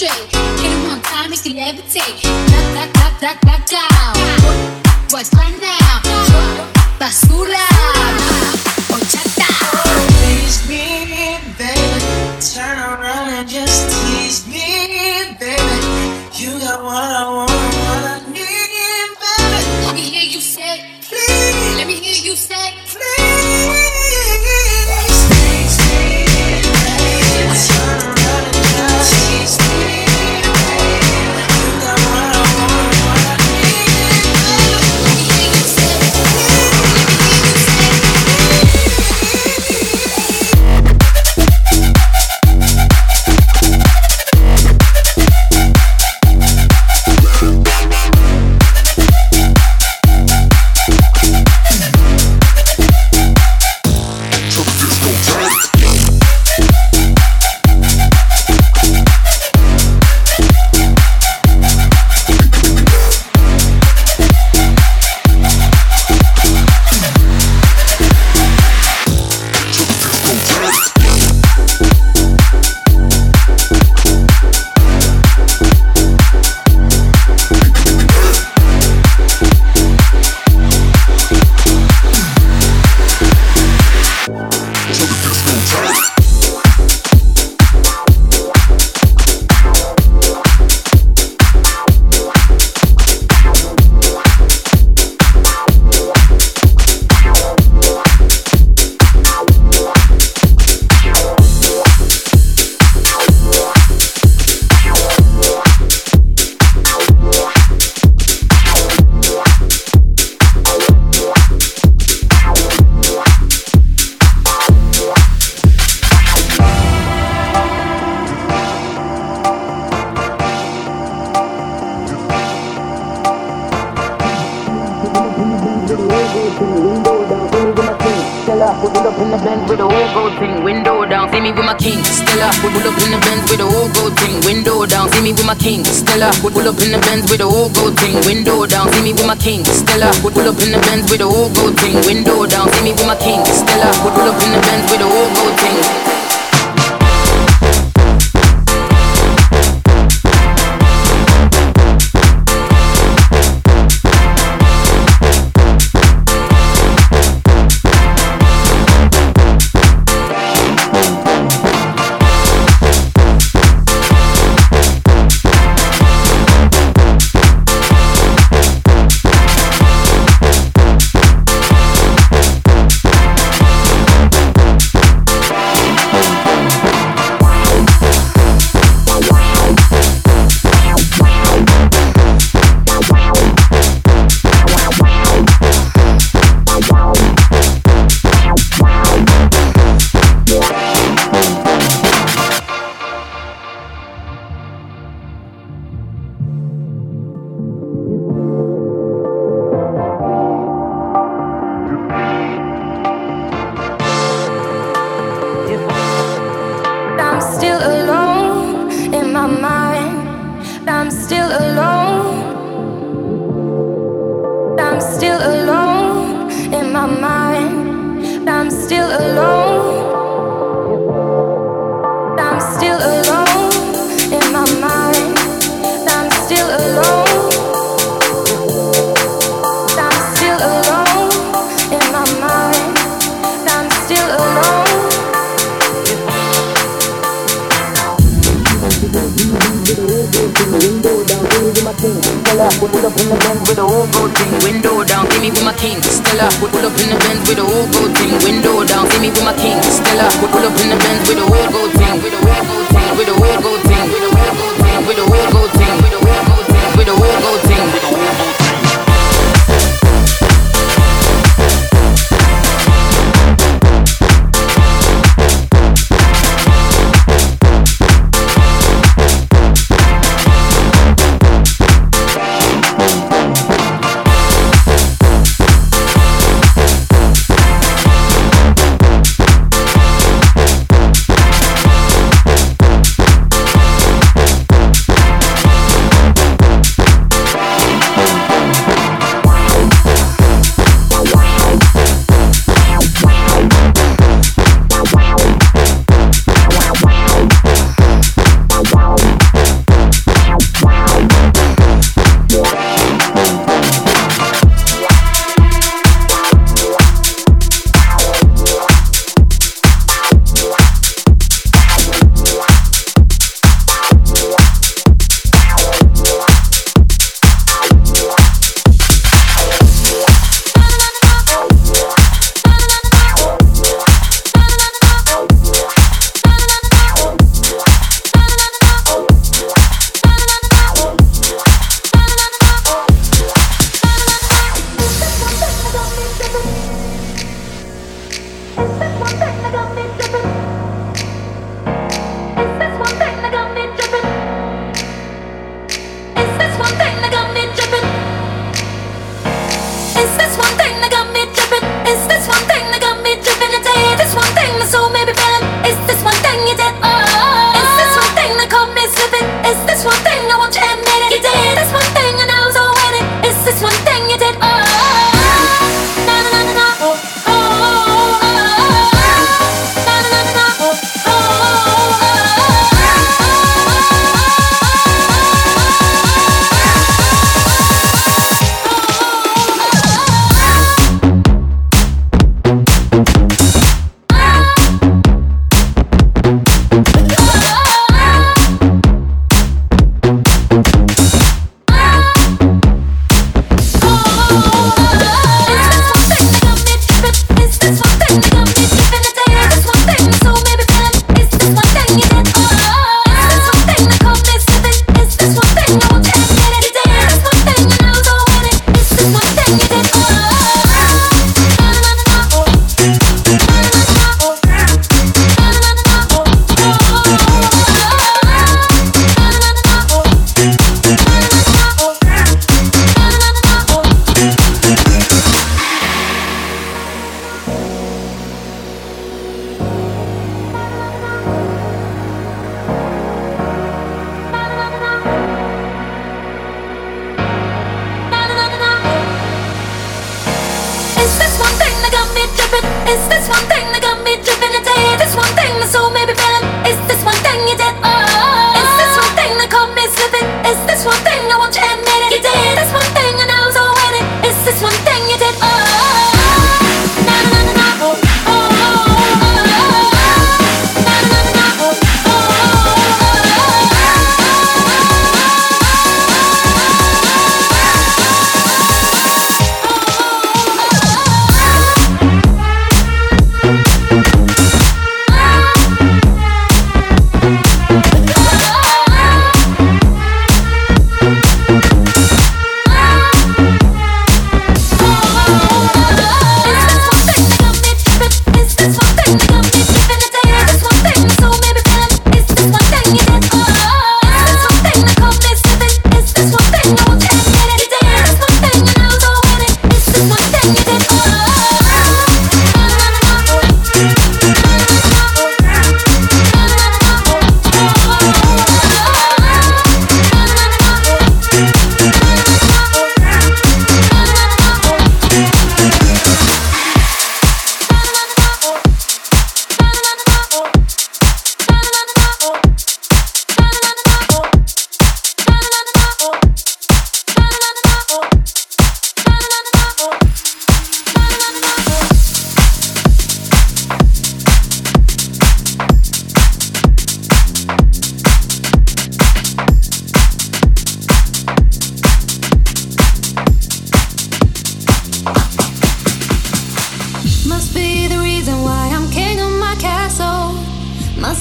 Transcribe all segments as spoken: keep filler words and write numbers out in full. straight. Hit it one time, make it levitate. Knock, knock, knock, knock, knock down. What's right now? Basura. Ochata. Please me, baby. Turn around and just tease me, baby. You got what I want, what I need, baby. Let me hear you say, please. Let me hear you say, please.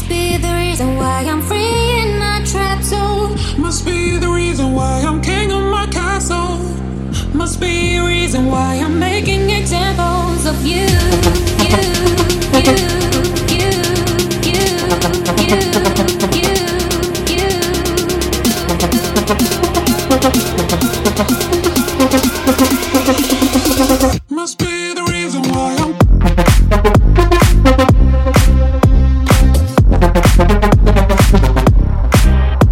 be the reason why I'm free in my trap zone. Must be the reason why I'm king of my castle. Must be a reason why I'm making examples of you, you, you, you, you, you, you, you, you. Must be the reason why I'm like it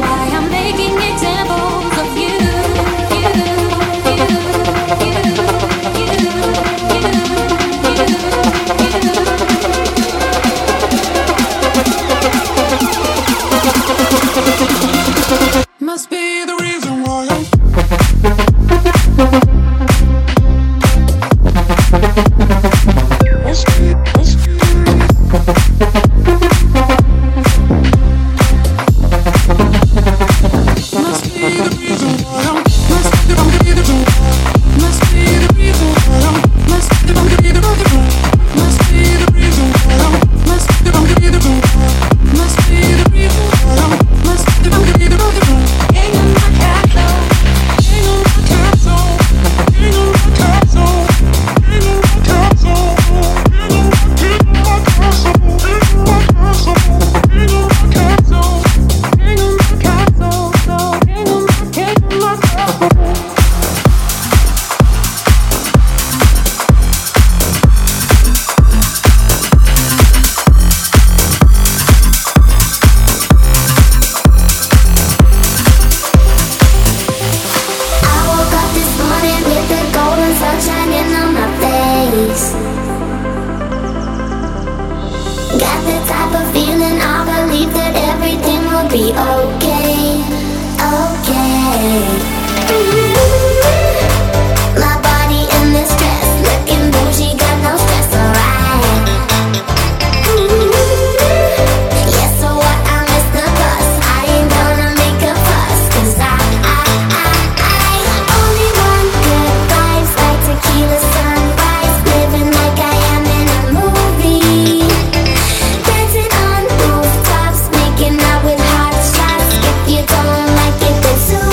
to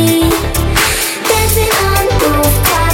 me, 'cause we all got something.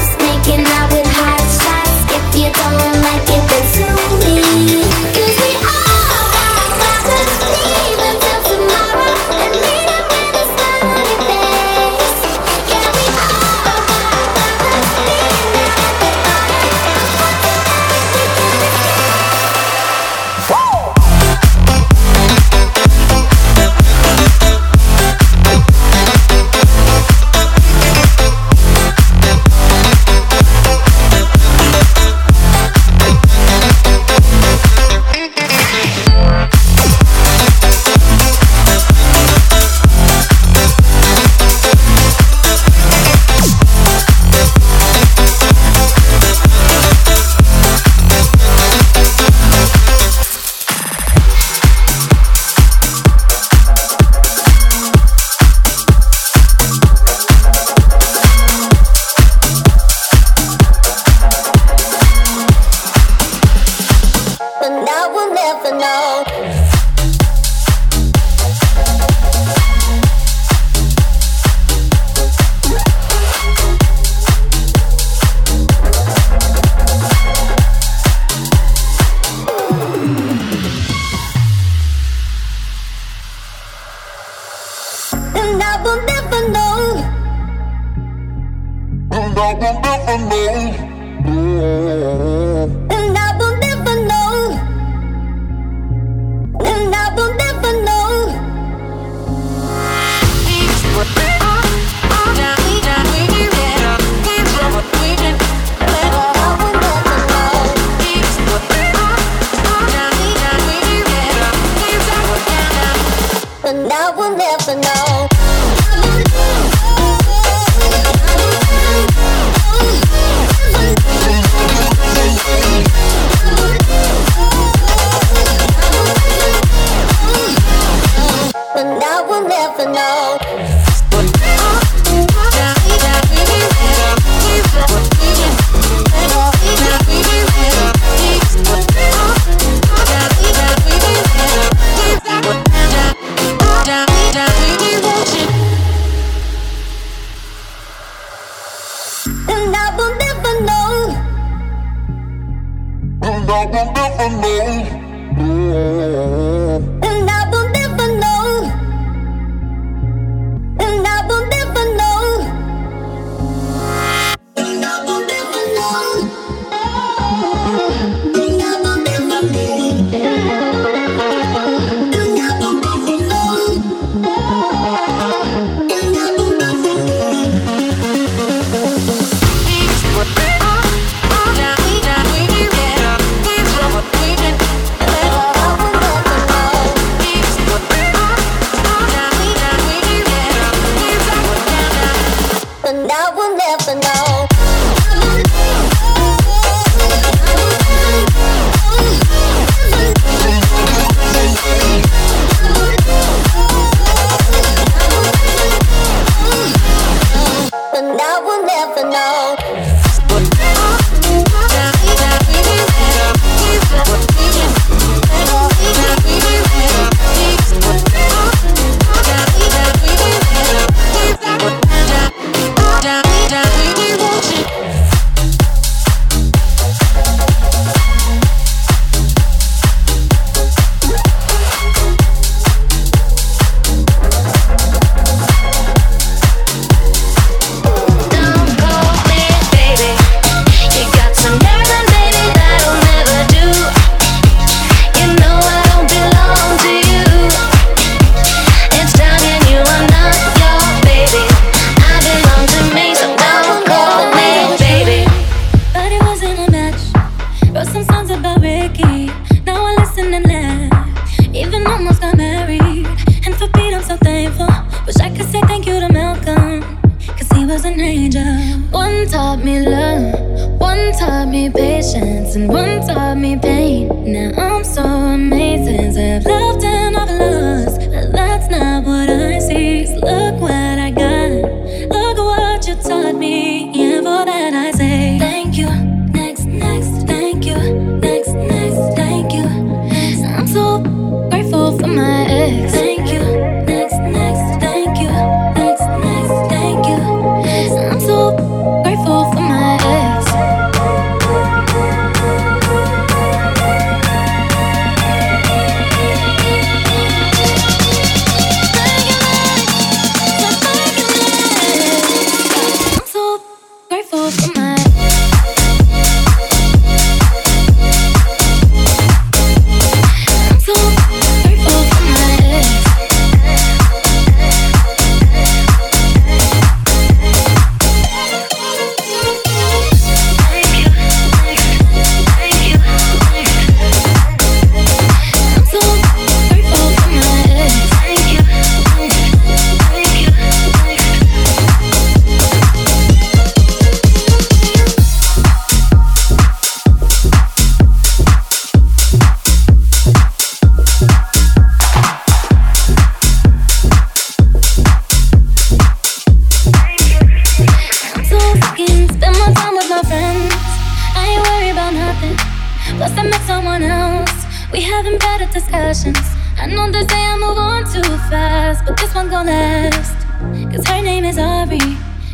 We having better discussions. I know they say I move on too fast, but this one gon' last, 'cause her name is Aubrey,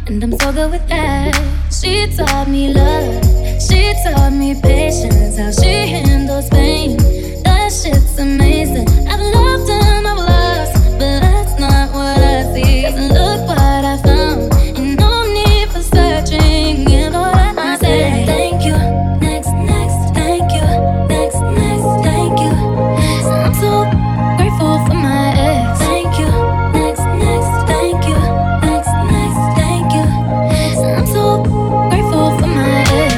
and I'm so good with that. She taught me love, she taught me patience, how she handles pain. That shit's amazing. I've loved and I've lost, but that's not what I see. 'Cause look what I found, and no need for searching. Give all that I say. Thank you, next, next. Thank you, next, next. Thank you. So I'm so grateful for my ex. Thank you, next, next. Thank you, next, next. Thank you. So I'm so grateful for my ex.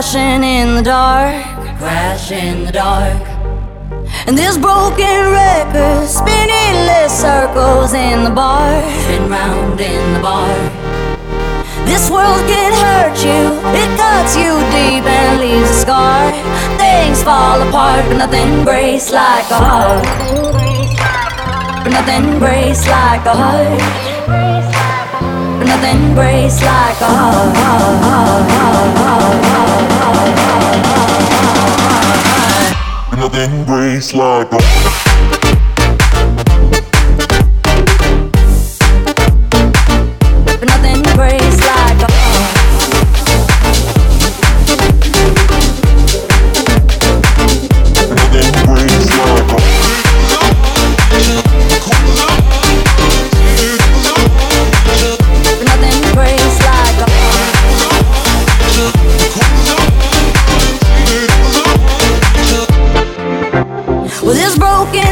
crashing in the dark, crash in the dark. And this broken record spinning less circles in the bar, spin round in the bar. This world can hurt you, it cuts you deep and leaves a scar. Things fall apart, but nothing breaks like a heart. But nothing breaks like a heart. But nothing breaks like a heart. But nothing breaks like a heart. But nothing breaks like a heart. But nothing breaks like a heart.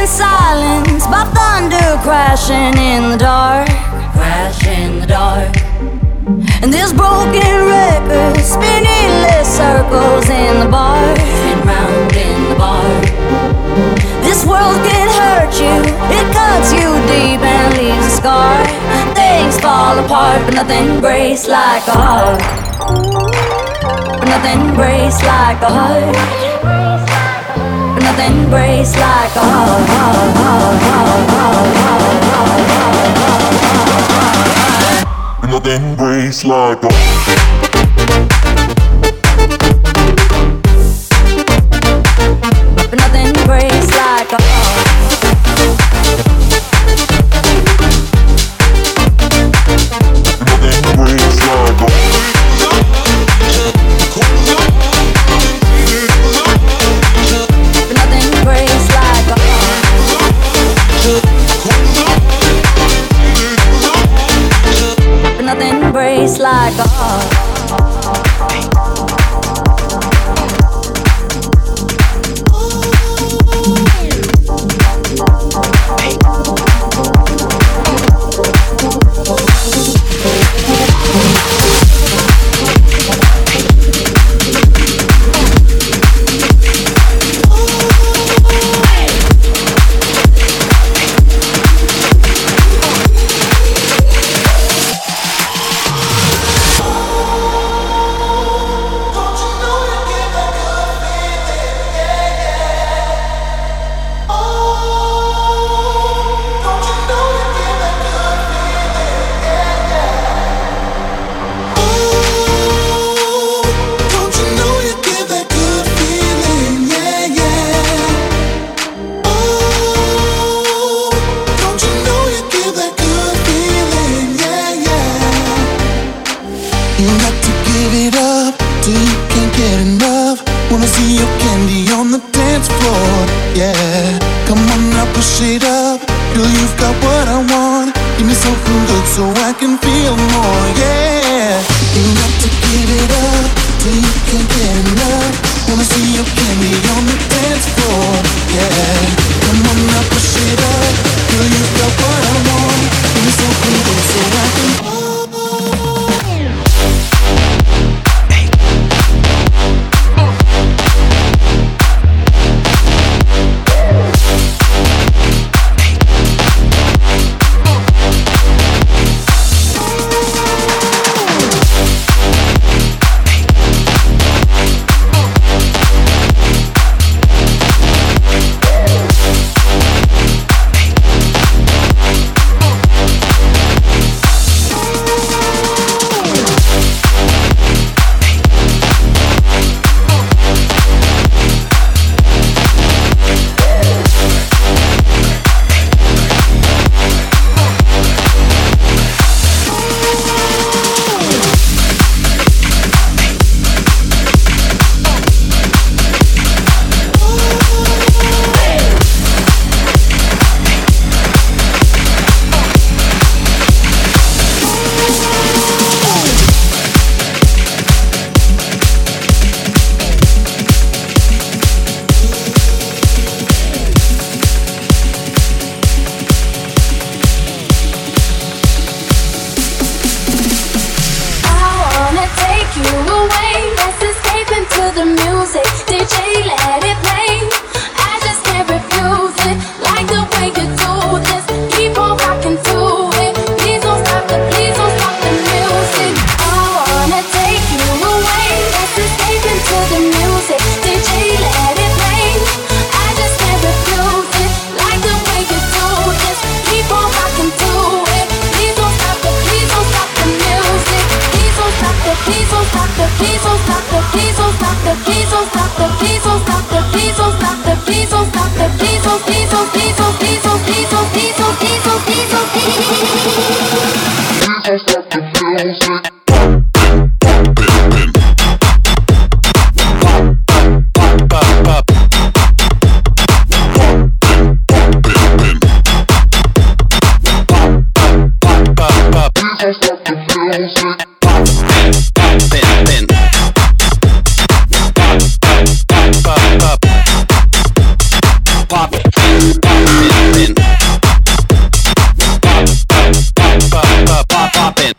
Silence by thunder crashing in the dark, crash in the dark. And this broken record spinning less circles in the bar, spin round in the bar. This world can hurt you, it cuts you deep and leaves a scar. Things fall apart, but nothing breaks like a heart. But nothing breaks like a heart. Nothing breaks like a heart. Nothing breaks like a heart. Nothing breaks like a heart. Nothing breaks like a heart. It's like a heart.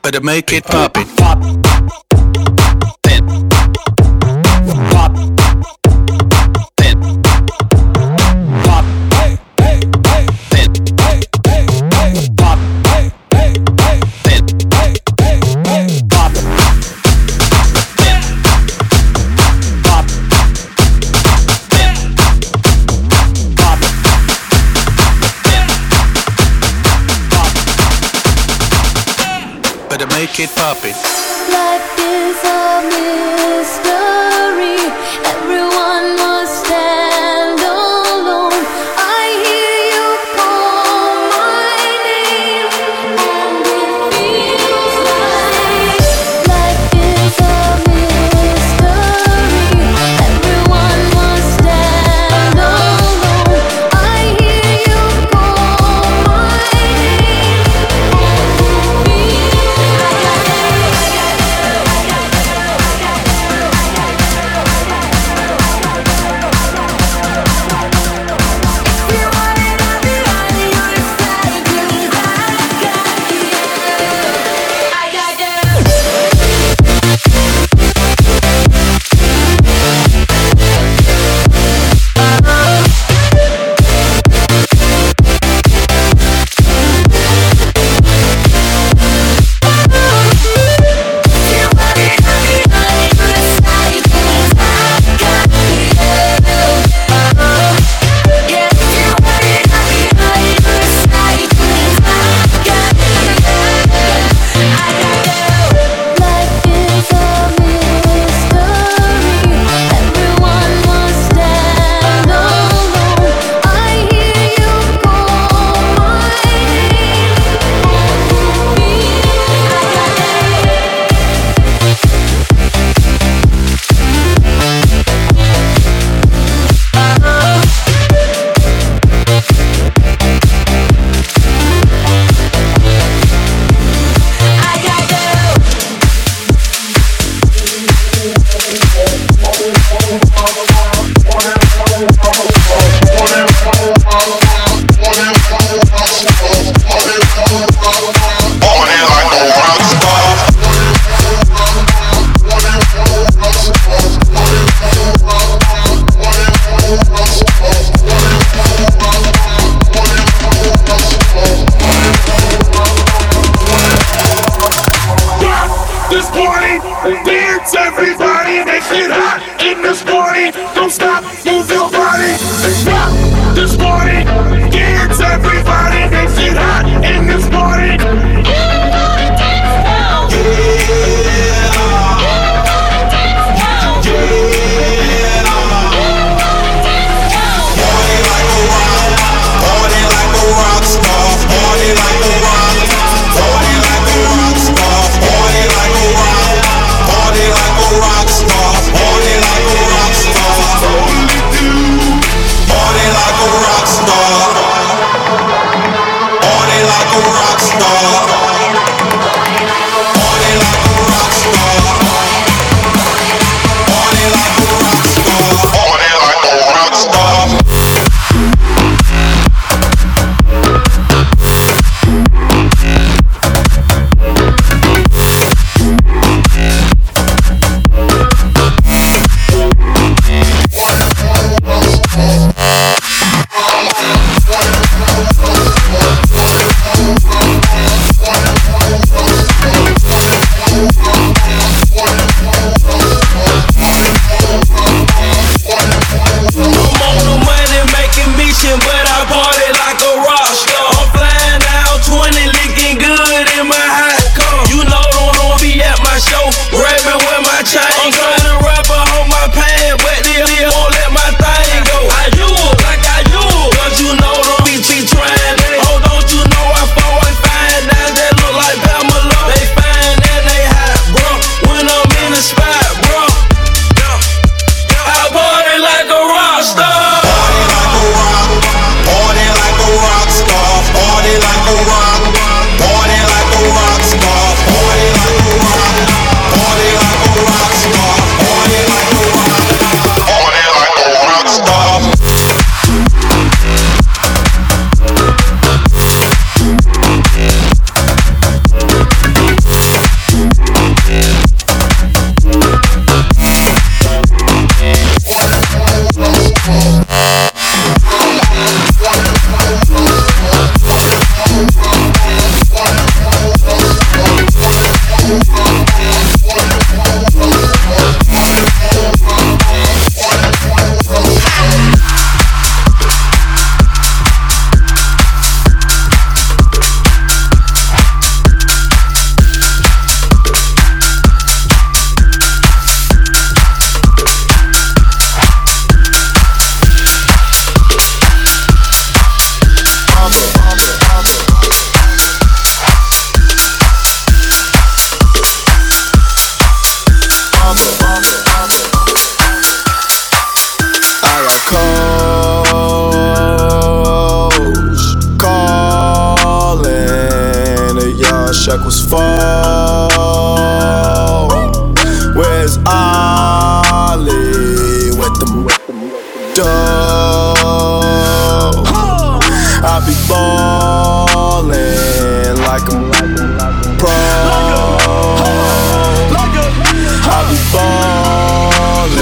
Better make it poppin', pop, pin, pop, pin, pop, hey, hey, hey, pin, hey, hey, hey, pop, hey, hey, hey, pin, hey, hey, hey, pop, pin, pop, pin, pop, pin, pop. Better make it poppin'. Life is a mystery. Everyone must stand alone. I hear you call my name, and it feels like life is a mystery. Everyone must stand alone. I hear you call my name, and it feels like. If you want it, I'll be riding on the side of you. I got you, I got you. If you want it, I'll be riding on the side of you. I got you. Yeah, if you want it, I'll be riding on the side of you. I got you, I got you. Life is a mystery. Everyone must stand alone. I hear you call my name, and it feels like. This party, dance everybody, make it hot in this party. Don't stop, move your body. Rock this party, dance everybody, make it hot in this party. Everybody dance now. Everybody dance now. Party like a rock, party like a rock star, party like a rock, party like a rock star, party like a rock, party like a rock star, party like a rock star. Party like a rock star, party like a rock. my shackles fall. Where's Ollie with the dough? I be ballin' like I'm pro. I be ballin'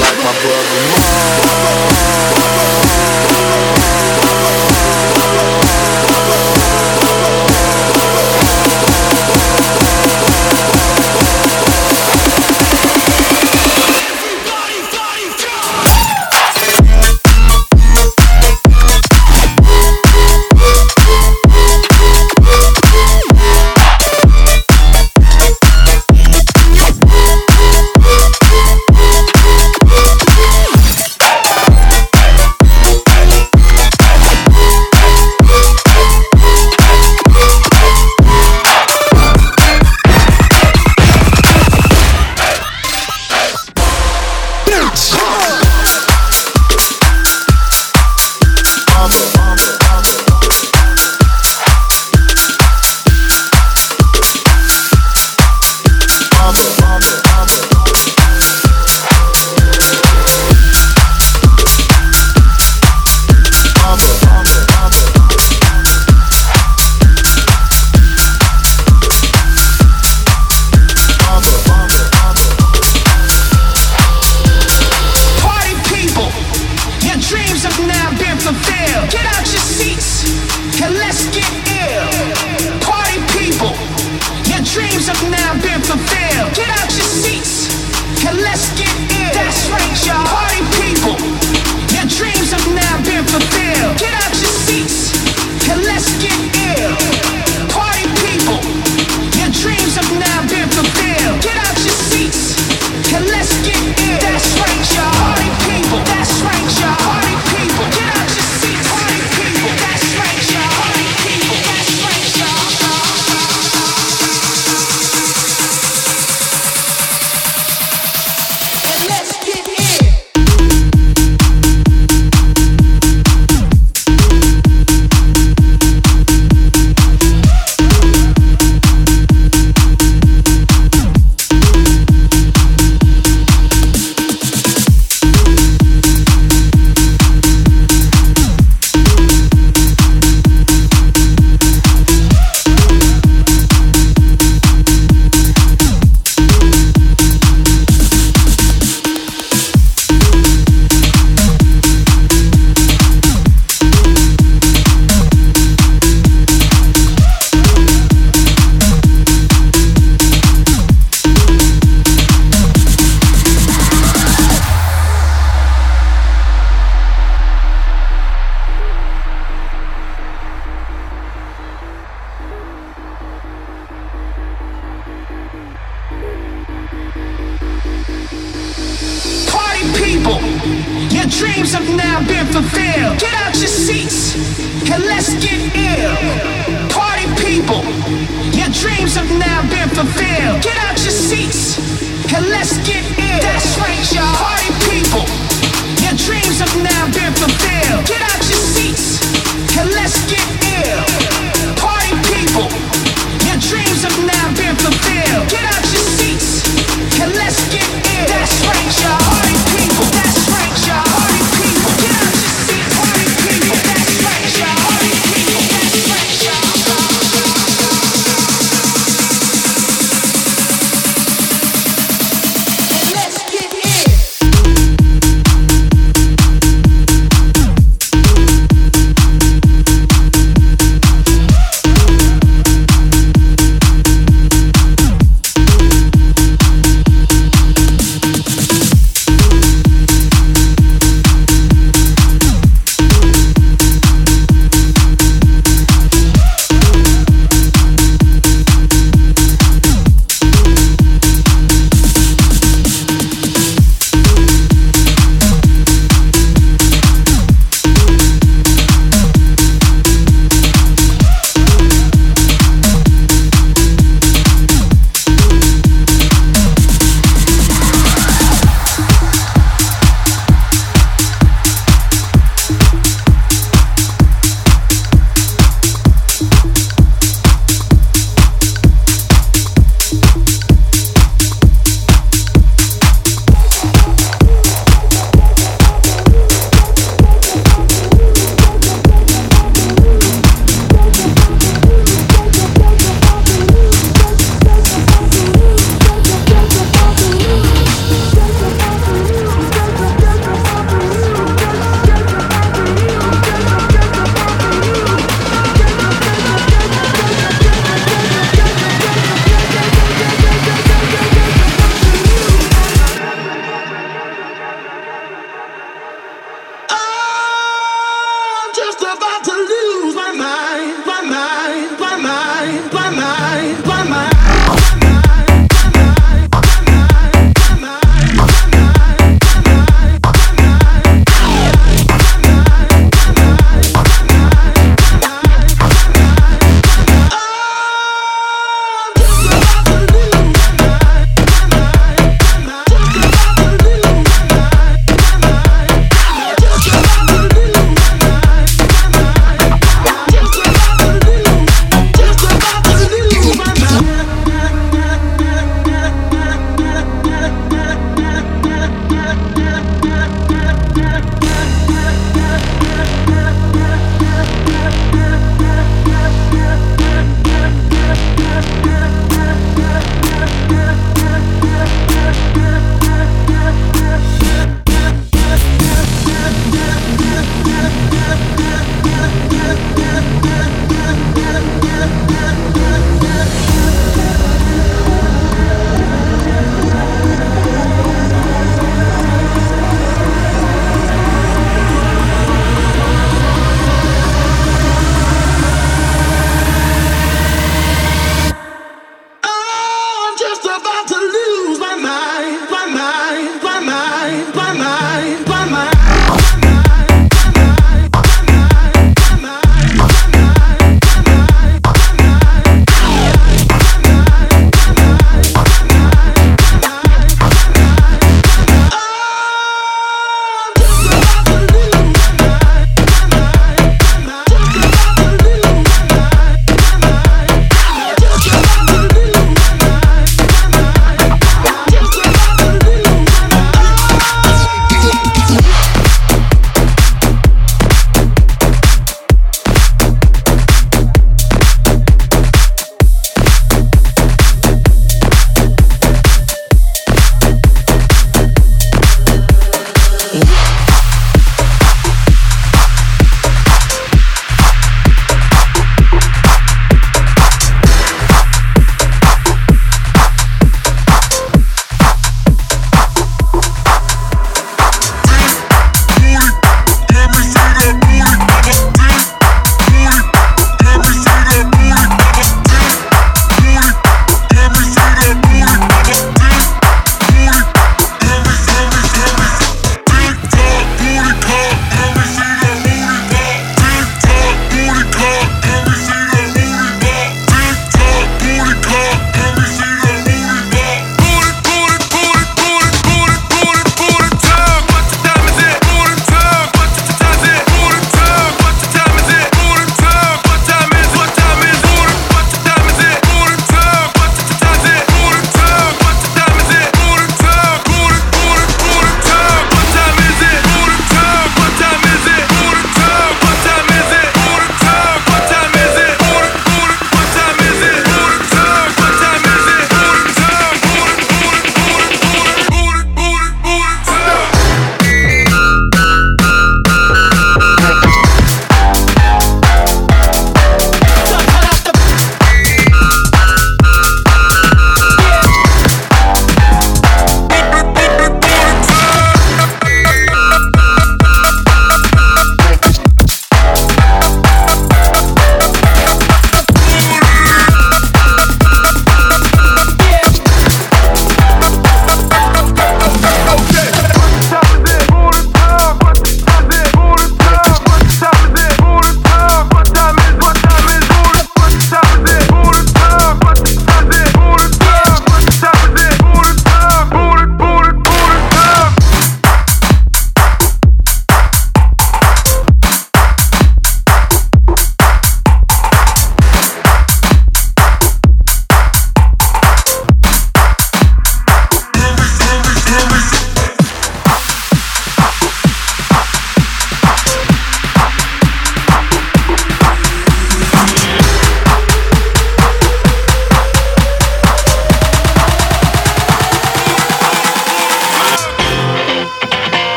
like my brother Mo.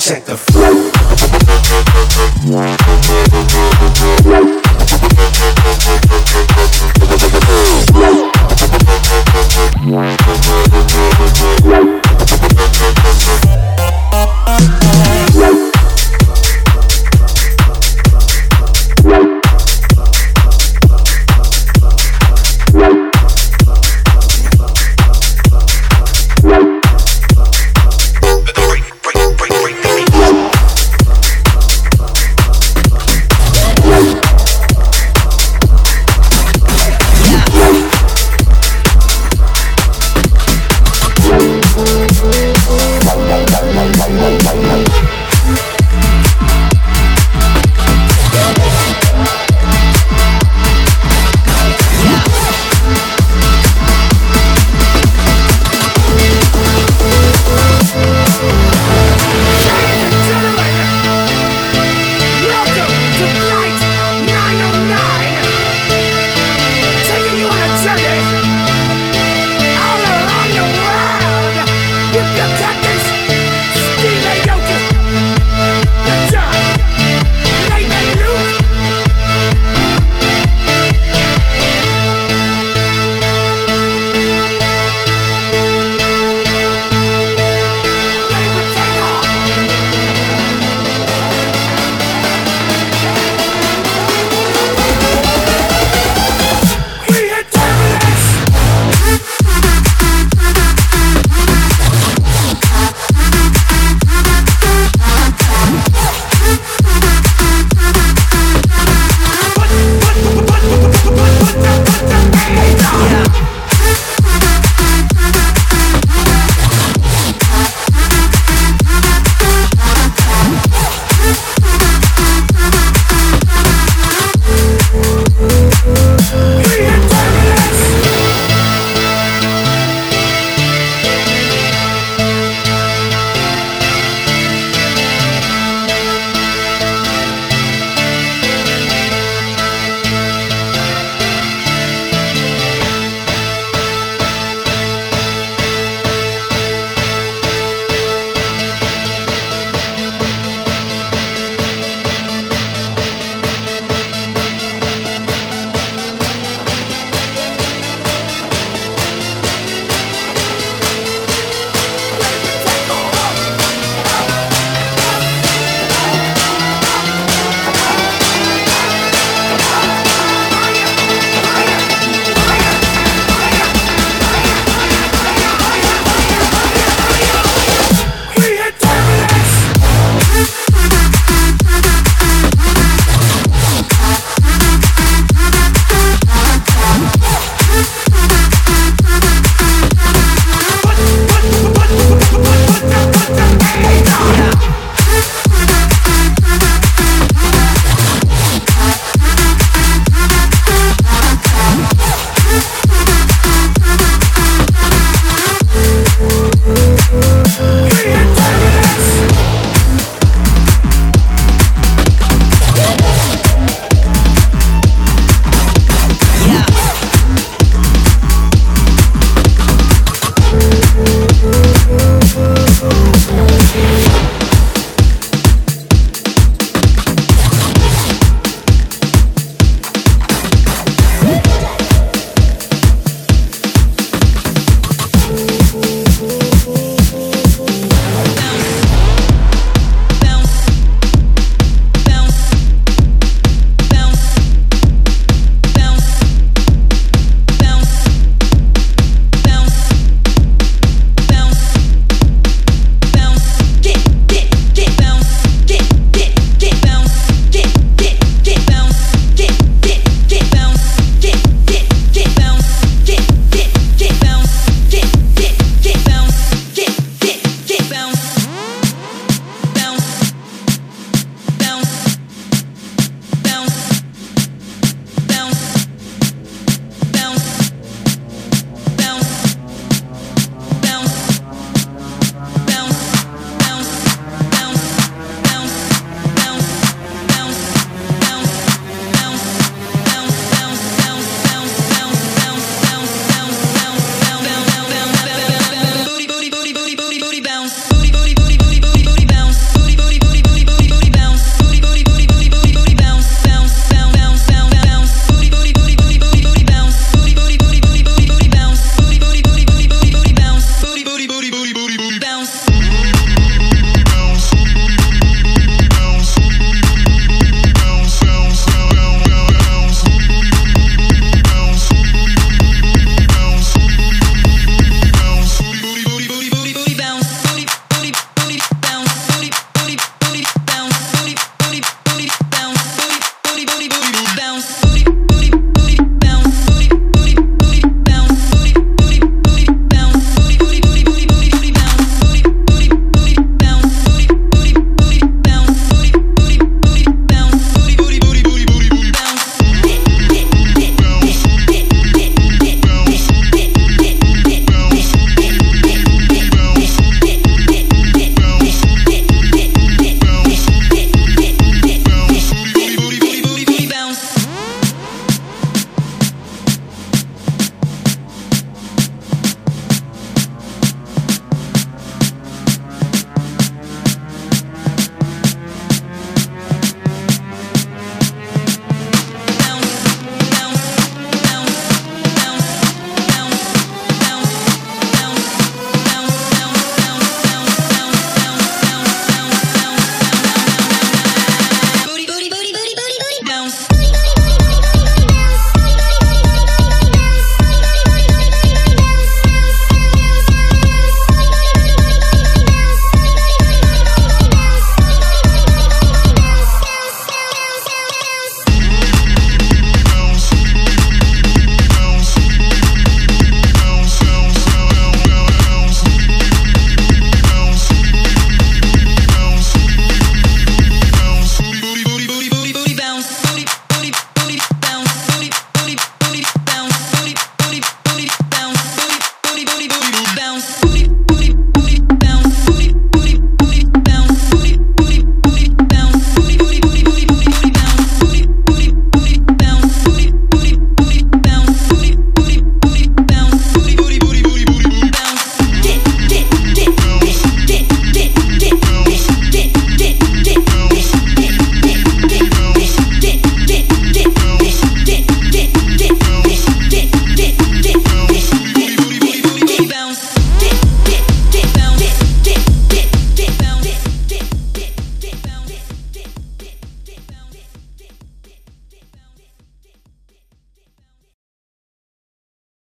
Check the flow.